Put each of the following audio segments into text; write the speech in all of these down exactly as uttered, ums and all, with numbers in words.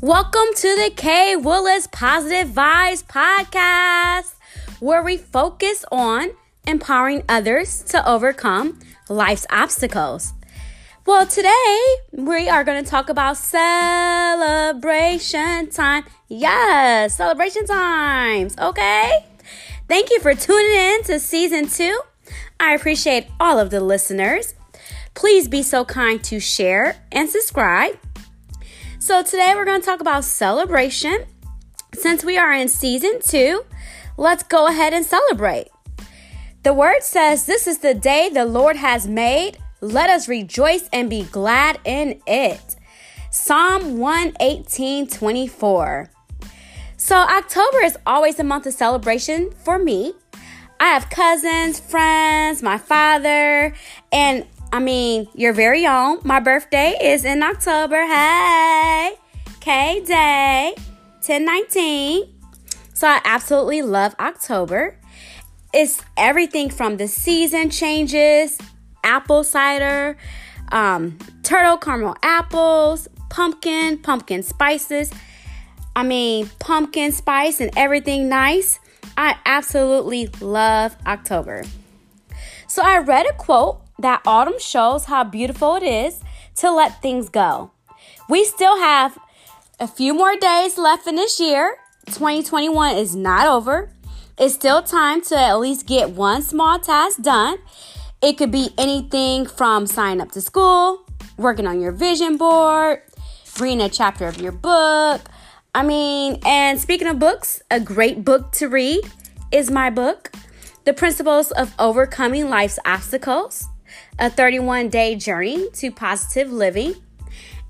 Welcome to the K Willis Positive Vibes Podcast, where we focus on empowering others to overcome life's obstacles. Well, today we are going to talk about celebration time. Yes, celebration times. Okay. Thank you for tuning in to season two. I appreciate all of the listeners. Please be so kind to share and subscribe. So today we're going to talk about celebration. Since we are in season two, let's go ahead and celebrate. The word says, "This is the day the Lord has made. Let us rejoice and be glad in it." Psalm one eighteen twenty-four. So October is always a month of celebration for me. I have cousins, friends, my father, and I mean, your very own. My birthday is in October. Hey, K-Day, ten nineteen. So I absolutely love October. It's everything from the season changes, apple cider, um, turtle caramel apples, pumpkin, pumpkin spices. I mean, pumpkin spice and everything nice. I absolutely love October. So I read a quote that autumn shows how beautiful it is to let things go. We still have a few more days left in this year. twenty twenty-one is not over. It's still time to at least get one small task done. It could be anything from signing up to school, working on your vision board, reading a chapter of your book. I mean, and speaking of books, a great book to read is my book, The Principles of Overcoming Life's Obstacles, a thirty-one day journey to positive living.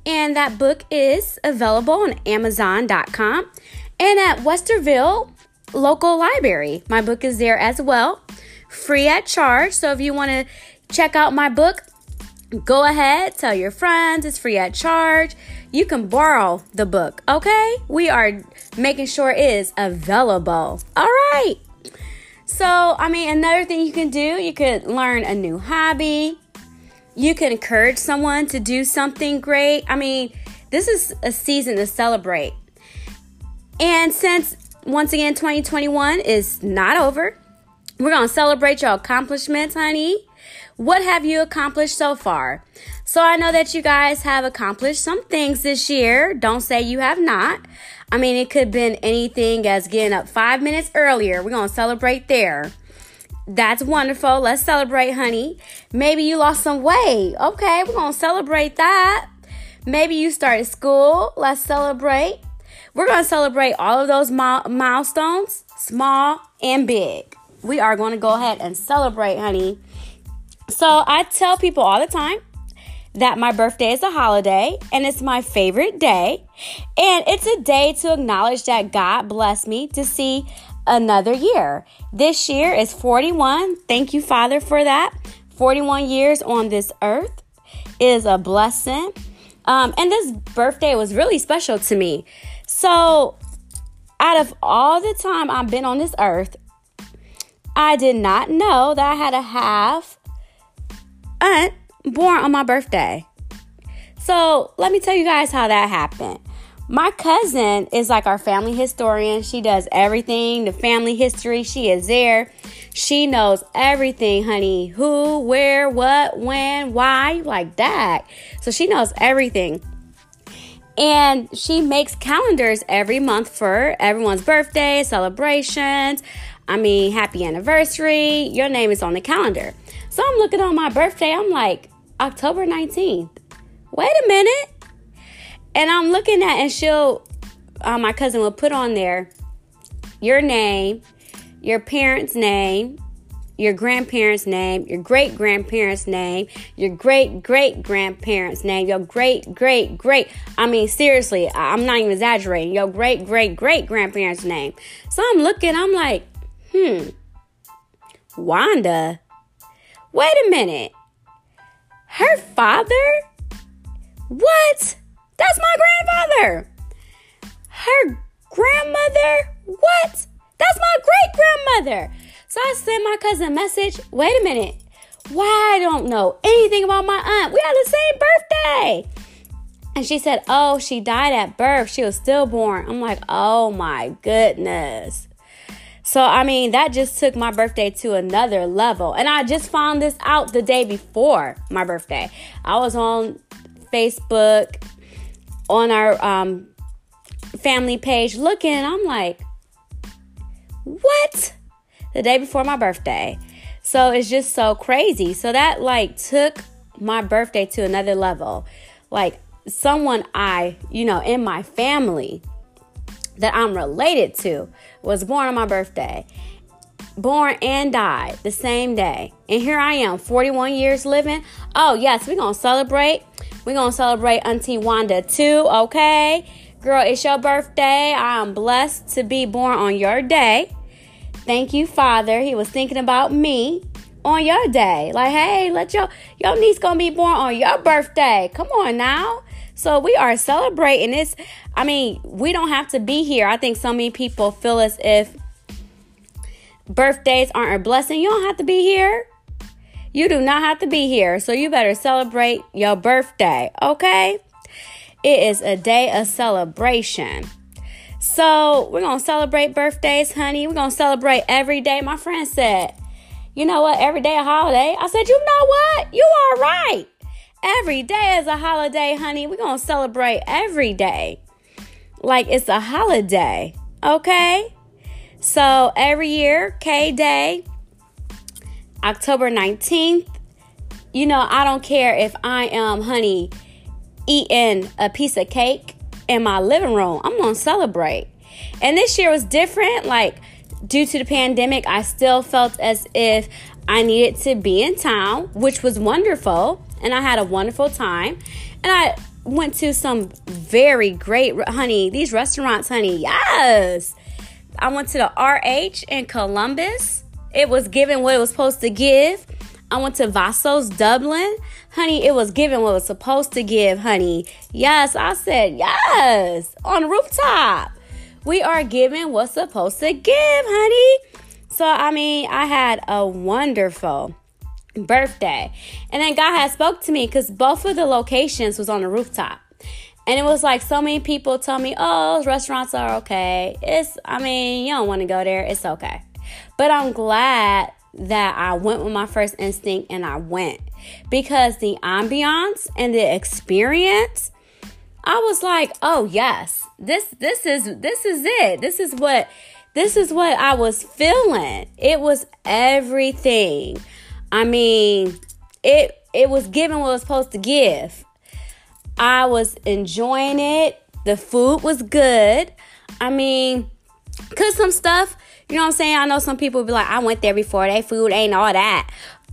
And that book is available on Amazon dot com and at Westerville Local Library. My book is there as well. Free at charge. So if you want to check out my book, go ahead, tell your friends, it's free at charge. You can borrow the book, okay? We are making sure it is available. All right. So, I mean, another thing you can do, you could learn a new hobby. You could encourage someone to do something great. I mean, this is a season to celebrate. And since, once again, twenty twenty-one is not over, we're going to celebrate your accomplishments, honey. What have you accomplished so far? So I know that you guys have accomplished some things this year. Don't say you have not. I mean, it could have been anything as getting up five minutes earlier. We're going to celebrate there. That's wonderful. Let's celebrate, honey. Maybe you lost some weight. Okay, we're going to celebrate that. Maybe you started school. Let's celebrate. We're going to celebrate all of those mi- milestones, small and big. We are going to go ahead and celebrate, honey. So I tell people all the time that my birthday is a holiday and it's my favorite day. And it's a day to acknowledge that God blessed me to see another year. This year is forty-one. Thank you, Father, for that. forty-one years on this earth is a blessing. Um, and this birthday was really special to me. So out of all the time I've been on this earth, I did not know that I had a half aunt born on my birthday. So let me tell you guys how that happened. My cousin is like our family historian. She does everything, the family history. She is there. She knows everything, honey. Who, where, what, when, why, like that. So she knows everything. And she makes calendars every month for everyone's birthday, celebrations, I mean, happy anniversary. Your name is on the calendar. So I'm looking on my birthday. I'm like, October nineteenth. Wait a minute. And I'm looking at, and she'll, uh, my cousin will put on there your name, your parents' name, your grandparents' name, your great-grandparents' name, your great-great-grandparents' name, your great-great-great. I mean, seriously, I'm not even exaggerating. Your great-great-great-grandparents' name. So I'm looking, I'm like, Hmm, Wanda, wait a minute, her father, what? That's my grandfather. Her grandmother? What? That's my great-grandmother. So I sent my cousin a message. Wait a minute. Why I don't know anything about my aunt? We had the same birthday. And she said, oh, she died at birth. She was stillborn. I'm like, oh, my goodness. So, I mean, that just took my birthday to another level. And I just found this out the day before my birthday. I was on Facebook, on our um, family page looking. I'm like, what? The day before my birthday. So, it's just so crazy. So, that, like, took my birthday to another level. Like, someone I, you know, in my family that I'm related to was born on my birthday, born and died the same day. And here I am, forty-one years living. Oh, yes, we're going to celebrate. We're going to celebrate Auntie Wanda too, okay? Girl, it's your birthday. I'm blessed to be born on your day. Thank you, Father. He was thinking about me on your day. Like, hey, let your, your niece going to be born on your birthday. Come on now. So we are celebrating this. I mean, we don't have to be here. I think so many people feel as if birthdays aren't a blessing. You don't have to be here. You do not have to be here. So you better celebrate your birthday, okay? It is a day of celebration. So we're going to celebrate birthdays, honey. We're going to celebrate every day. My friend said, you know what? Every day a holiday. I said, you know what? You are right. Every day is a holiday, honey. We're going to celebrate every day like it's a holiday, okay? So every year, K-Day, October nineteenth, you know, I don't care if I am, honey, eating a piece of cake in my living room. I'm going to celebrate. And this year was different. Like, due to the pandemic, I still felt as if I needed to be in town, which was wonderful. And I had a wonderful time. And I went to some very great, honey, these restaurants, honey, yes. I went to the R H in Columbus. It was giving what it was supposed to give. I went to Vasos, Dublin. Honey, it was giving what it was supposed to give, honey. Yes, I said yes on the rooftop. We are giving what's supposed to give, honey. So, I mean, I had a wonderful birthday. And then God had spoke to me because both of the locations was on the rooftop. And it was like so many people tell me, oh, those restaurants are okay. It's, I mean, you don't want to go there. It's okay. But I'm glad that I went with my first instinct and I went. Because the ambiance and the experience, I was like, oh, yes, this, this is, this is it. This is what, this is what I was feeling. It was everything. I mean, it it was giving what it was supposed to give. I was enjoying it. The food was good. I mean, cooked some stuff. You know what I'm saying? I know some people be like, I went there before. They food ain't all that.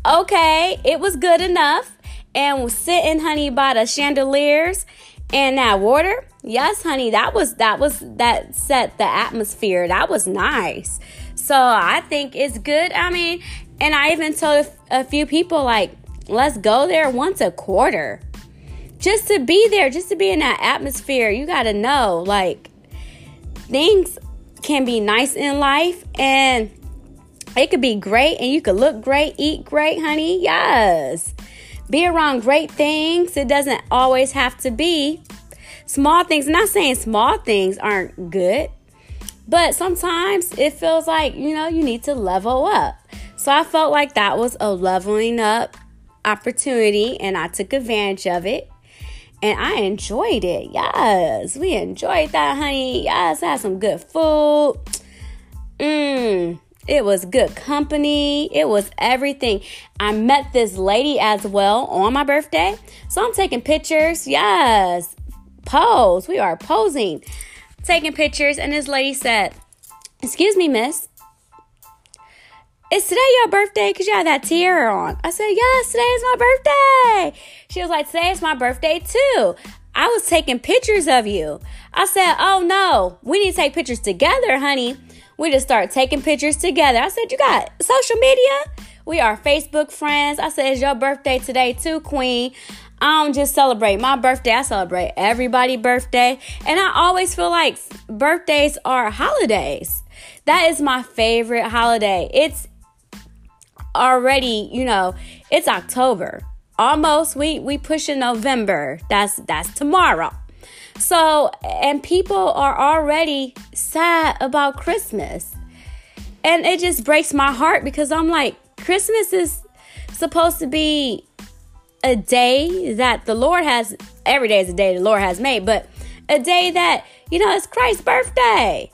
Okay, it was good enough. And was sitting, honey, by the chandeliers and that water. Yes, honey, that was that was that set the atmosphere. That was nice. So I think it's good. I mean. And I even told a few people, like, let's go there once a quarter. Just to be there, just to be in that atmosphere. You got to know, like, things can be nice in life. And it could be great. And you could look great, eat great, honey. Yes. Be around great things. It doesn't always have to be small things. I'm not saying small things aren't good. But sometimes it feels like, you know, you need to level up. So I felt like that was a leveling up opportunity and I took advantage of it and I enjoyed it. Yes, we enjoyed that, honey. Yes, I had some good food. Mmm, it was good company. It was everything. I met this lady as well on my birthday. So I'm taking pictures. Yes, pose. We are posing, taking pictures. And this lady said, excuse me, miss. Is today your birthday? Because you had that tiara on. I said, yes, today is my birthday. She was like, today is my birthday too. I was taking pictures of you. I said, oh no, we need to take pictures together, honey. We just start taking pictures together. I said, you got social media? We are Facebook friends. I said, it's your birthday today too, queen. I don't just celebrate my birthday. I celebrate everybody's birthday. And I always feel like birthdays are holidays. That is my favorite holiday. It's already, you know, it's October. Almost. We we pushing November. That's that's tomorrow. So, and people are already sad about Christmas. And it just breaks my heart because I'm like, Christmas is supposed to be a day that the Lord has, every day is a day the Lord has made, but a day that, you know, it's Christ's birthday.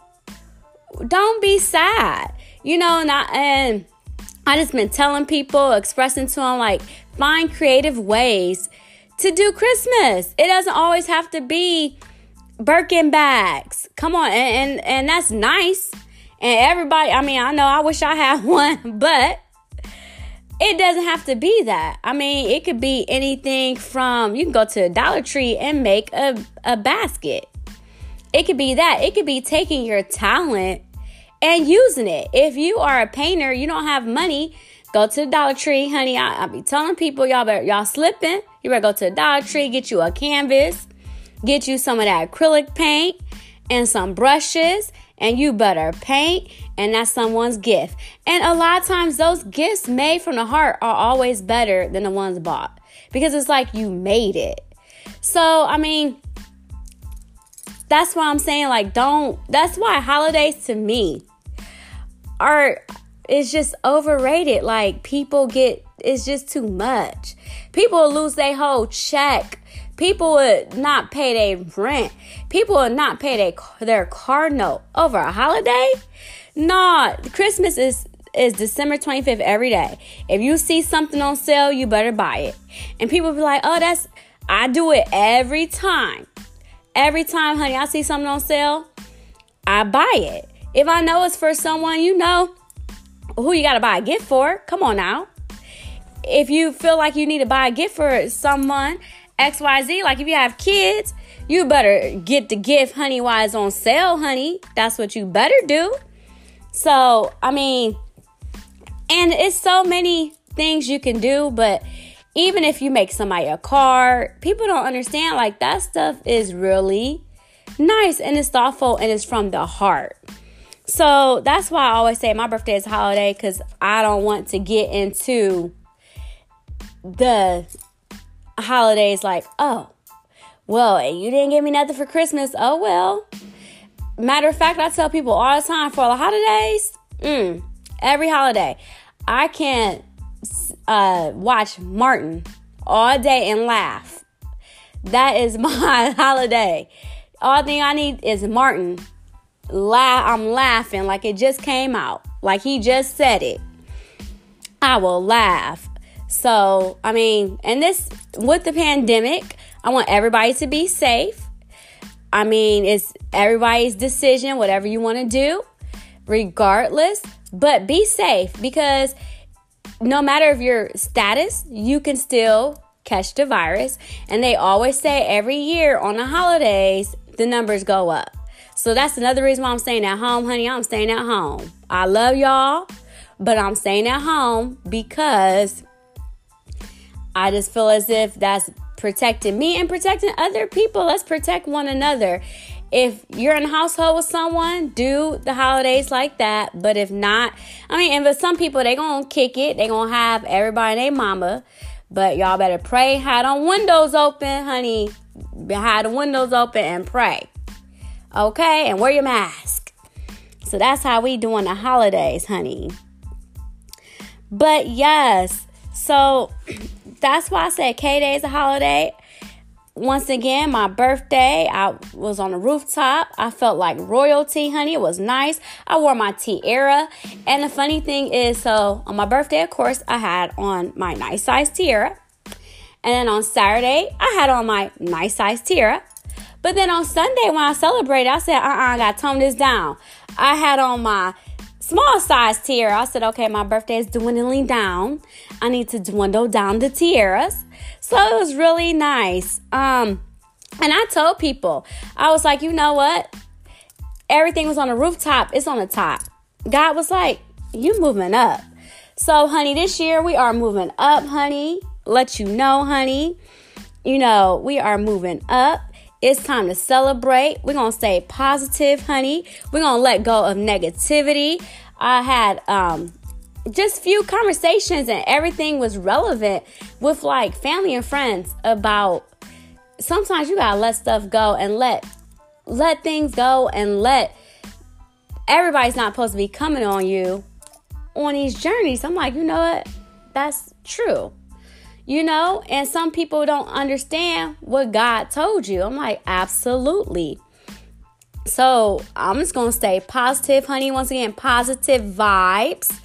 Don't be sad, you know, and I, and I just been telling people, expressing to them, like, find creative ways to do Christmas. It doesn't always have to be Birkin bags. Come on, and, and, and that's nice. And everybody, I mean, I know I wish I had one, but it doesn't have to be that. I mean, it could be anything from, you can go to a Dollar Tree and make a, a basket. It could be that. It could be taking your talent and using it. If you are a painter, you don't have money, go to the Dollar Tree, honey. I, I be telling people, y'all better, y'all slipping. You better go to the Dollar Tree, get you a canvas, get you some of that acrylic paint and some brushes, and you better paint, and that's someone's gift. And a lot of times those gifts made from the heart are always better than the ones bought because it's like you made it. So, I mean, that's why I'm saying, like, don't, that's why holidays to me are, it's just overrated. Like, people get, it's just too much. People lose their whole check. People would not pay their rent. People would not pay their their car note over a holiday. Nah, Christmas is, is December twenty-fifth every day. If you see something on sale, you better buy it. And people be like, oh, that's, I do it every time. Every time, honey, I see something on sale, I buy it. If I know it's for someone, you know who you got to buy a gift for. Come on now. If you feel like you need to buy a gift for someone, X Y Z, like if you have kids, you better get the gift, honey, while it's on sale, honey. That's what you better do. So, I mean, and it's so many things you can do, but even if you make somebody a card, people don't understand, like, that stuff is really nice and it's thoughtful and it's from the heart. So that's why I always say my birthday is a holiday, because I don't want to get into the holidays like, oh, well, you didn't give me nothing for Christmas. Oh, well. Matter of fact, I tell people all the time for the holidays, mm, every holiday, I can't uh, watch Martin all day and laugh. That is my holiday. All thing I need is Martin. La- I'm laughing like it just came out. Like he just said it. I will laugh. So, I mean, and this, with the pandemic, I want everybody to be safe. I mean, it's everybody's decision, whatever you want to do, regardless. But be safe, because no matter of your status, you can still catch the virus. And they always say every year on the holidays, the numbers go up. So that's another reason why I'm staying at home, honey. I'm staying at home. I love y'all, but I'm staying at home because I just feel as if that's protecting me and protecting other people. Let's protect one another. If you're in a household with someone, do the holidays like that. But if not, I mean, and for some people, they gonna kick it. They gonna have everybody and their mama. But y'all better pray. Hide on windows open, honey. Hide the windows open and pray. Okay? And wear your mask. So that's how we doing the holidays, honey. But yes, so that's why I said K-Day is a holiday. Once again, my birthday, I was on the rooftop. I felt like royalty, honey. It was nice. I wore my tiara. And the funny thing is, so on my birthday, of course, I had on my nice-sized tiara. And then on Saturday, I had on my nice-sized tiara. But then on Sunday, when I celebrated, I said, uh-uh, I gotta tone this down. I had on my small size tiara. I said, okay, my birthday is dwindling down. I need to dwindle down the tiaras. So it was really nice. Um, and I told people, I was like, you know what? Everything was on the rooftop. It's on the top. God was like, you moving up. So, honey, this year we are moving up, honey. Let you know, honey. You know, we are moving up. It's time to celebrate. We're going to stay positive, honey. We're going to let go of negativity. I had um, just few conversations and everything was relevant with like family and friends about sometimes you got to let stuff go and let let things go and let everybody's not supposed to be coming on you on these journeys. I'm like, you know what? That's true. You know, and some people don't understand what God told you. I'm like, absolutely. So I'm just going to stay positive, honey. Once again, positive vibes.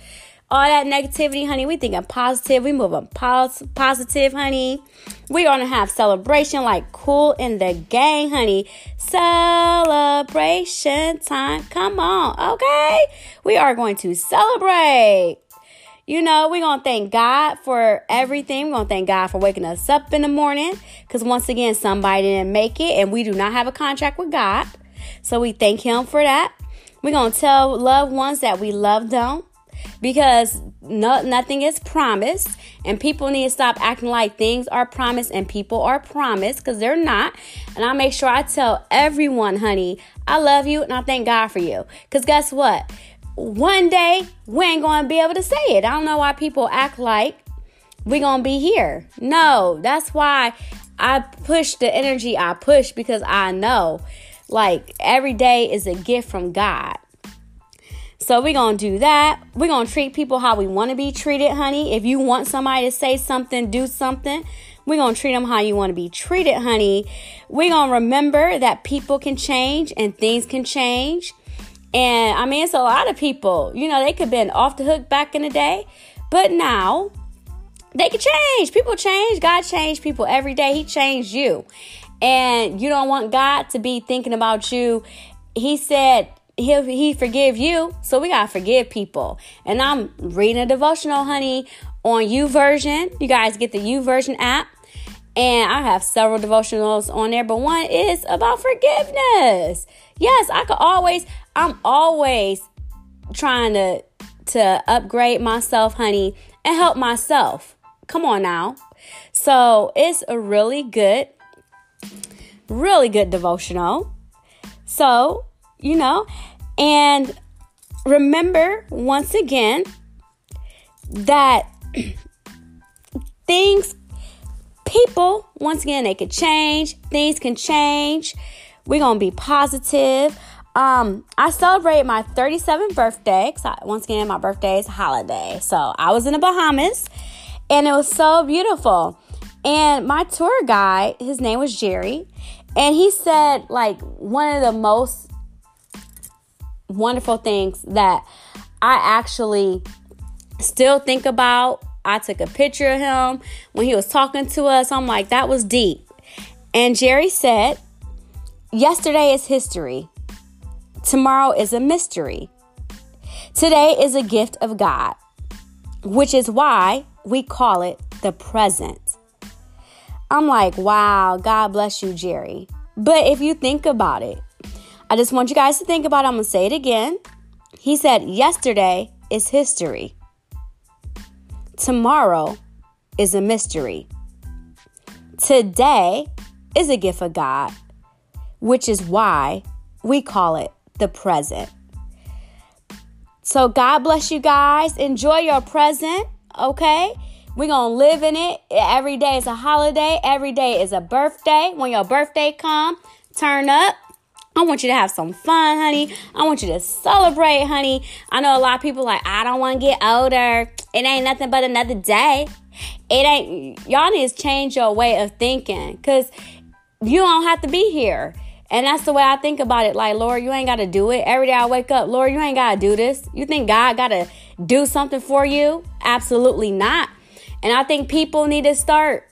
All that negativity, honey, we thinking positive. We moving pos- positive, honey. We're going to have celebration like cool in the gang, honey. Celebration time. Come on, okay? We are going to celebrate. You know, we're going to thank God for everything. We're going to thank God for waking us up in the morning because, once again, somebody didn't make it, and we do not have a contract with God. So we thank him for that. We're going to tell loved ones that we love them because no, nothing is promised, and people need to stop acting like things are promised and people are promised because they're not. And I make sure I tell everyone, honey, I love you and I thank God for you because guess what? One day, we ain't going to be able to say it. I don't know why people act like we're going to be here. No, that's why I push the energy I push because I know, like, every day is a gift from God. So we're going to do that. We're going to treat people how we want to be treated, honey. If you want somebody to say something, do something, we're going to treat them how you want to be treated, honey. We're going to remember that people can change and things can change. And, I mean, it's a lot of people, you know, they could have been off the hook back in the day, but now they could change. People change. God changed people every day. He changed you. And you don't want God to be thinking about you. He said he'll, he forgive you, so we got to forgive people. And I'm reading a devotional, honey, on YouVersion. You guys get the YouVersion app. And I have several devotionals on there, but one is about forgiveness. Yes, I could always... I'm always trying to to upgrade myself, honey, and help myself. Come on now. So it's a really good, really good devotional. So, you know, and remember once again that things, people, once again, they could change. Things can change. We're going to be positive. Um, I celebrated my thirty-seventh birthday. So once again, my birthday is a holiday. So I was in the Bahamas and it was so beautiful. And my tour guide, his name was Jerry. And he said like one of the most wonderful things that I actually still think about. I took a picture of him when he was talking to us. I'm like, that was deep. And Jerry said, yesterday is history. Tomorrow is a mystery. Today is a gift of God, which is why we call it the present. I'm like, wow, God bless you, Jerry. But if you think about it, I just want you guys to think about it. I'm going to say it again. He said, yesterday is history. Tomorrow is a mystery. Today is a gift of God, which is why we call it the present. So God bless you guys. Enjoy your present, okay? We're going to live in it. Every day is a holiday. Every day is a birthday. When your birthday comes, turn up. I want you to have some fun, honey. I want you to celebrate, honey. I know a lot of people like, I don't want to get older. It ain't nothing but another day. It ain't. Y'all need to change your way of thinking because you don't have to be here. And that's the way I think about it. Like, Lord, you ain't got to do it. Every day I wake up, Lord, you ain't got to do this. You think God got to do something for you? Absolutely not. And I think people need to start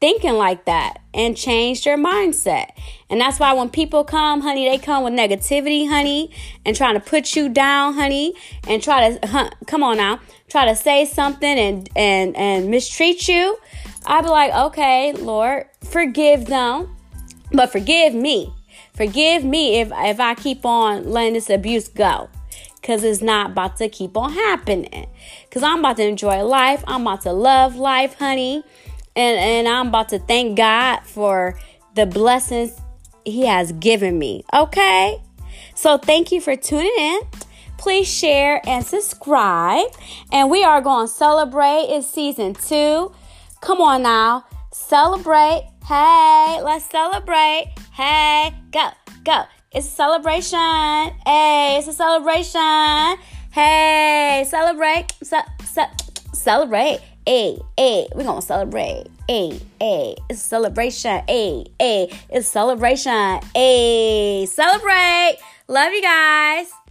thinking like that and change their mindset. And that's why when people come, honey, they come with negativity, honey, and trying to put you down, honey, and try to, huh, come on now, try to say something and, and, and mistreat you. I'd be like, okay, Lord, forgive them, but forgive me. Forgive me if, if I keep on letting this abuse go because it's not about to keep on happening because I'm about to enjoy life. I'm about to love life, honey. And, and I'm about to thank God for the blessings he has given me. Okay? So thank you for tuning in. Please share and subscribe. And we are going to celebrate. It's season two. Come on now. Celebrate. Hey, let's celebrate. Hey, go, go. It's a celebration. Hey, it's a celebration. Hey, celebrate. Ce- ce- celebrate. Hey, hey, we're going to celebrate. Hey, hey, it's a celebration. Hey, hey, it's a celebration. Hey, celebrate. Love you guys.